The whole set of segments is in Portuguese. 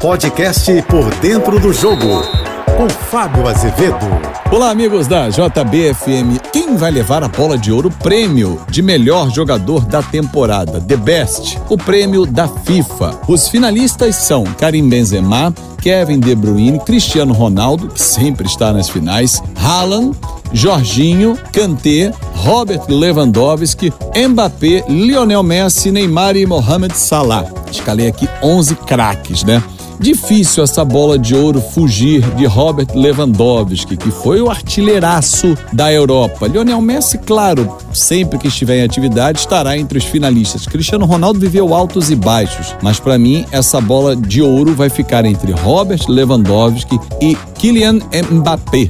Podcast Por Dentro do Jogo, com Fábio Azevedo. Olá, amigos da JBFM. Quem vai levar a bola de ouro prêmio de melhor jogador da temporada, The Best, o prêmio da FIFA? Os finalistas são Karim Benzema, Kevin De Bruyne, Cristiano Ronaldo, que sempre está nas finais, Haaland, Jorginho, Kanté, Robert Lewandowski, Mbappé, Lionel Messi, Neymar e Mohamed Salah. Escalei aqui 11 craques, né? Difícil essa bola de ouro fugir de Robert Lewandowski, que foi o artilheiraço da Europa. Lionel Messi, claro, sempre que estiver em atividade, estará entre os finalistas. Cristiano Ronaldo viveu altos e baixos, mas para mim essa bola de ouro vai ficar entre Robert Lewandowski e Kylian Mbappé.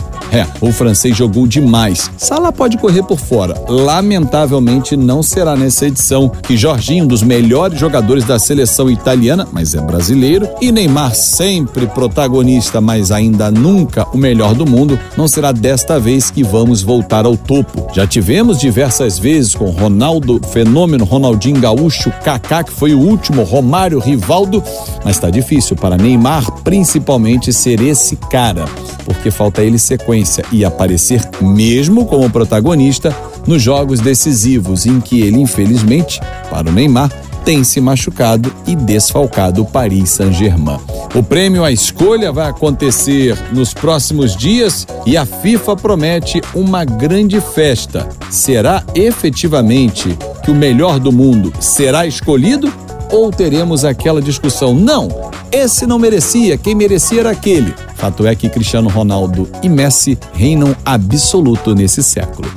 O francês jogou demais. Salah pode correr por fora. Lamentavelmente não será nessa edição que Jorginho, um dos melhores jogadores da seleção italiana, mas é brasileiro, e Neymar, sempre protagonista, mas ainda nunca o melhor do mundo, não será desta vez que vamos voltar ao topo. Já tivemos diversas vezes com Ronaldo Fenômeno, Ronaldinho Gaúcho, Kaká, que foi o último, Romário, Rivaldo, mas está difícil para Neymar, principalmente, ser esse cara, porque falta ele sequência e aparecer mesmo como protagonista nos jogos decisivos, em que ele, infelizmente, para o Neymar, tem se machucado e desfalcado o Paris Saint-Germain. O prêmio à escolha vai acontecer nos próximos dias e a FIFA promete uma grande festa. Será efetivamente que o melhor do mundo será escolhido? Ou teremos aquela discussão? Não, esse não merecia, quem merecia era aquele. Fato é que Cristiano Ronaldo e Messi reinam absoluto nesse século.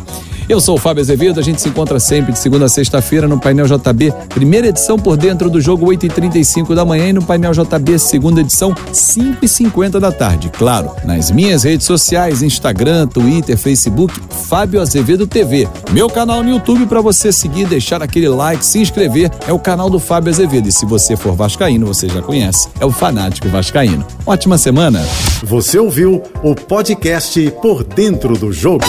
Eu sou o Fábio Azevedo, a gente se encontra sempre de segunda a sexta-feira no Painel JB, primeira edição Por Dentro do Jogo, 8h35 da manhã, e no Painel JB, segunda edição, 5h50 da tarde. Claro, nas minhas redes sociais, Instagram, Twitter, Facebook, Fábio Azevedo TV. Meu canal no YouTube para você seguir, deixar aquele like, se inscrever, é o canal do Fábio Azevedo. E se você for vascaíno, você já conhece, é o Fanático Vascaíno. Ótima semana! Você ouviu o podcast Por Dentro do Jogo.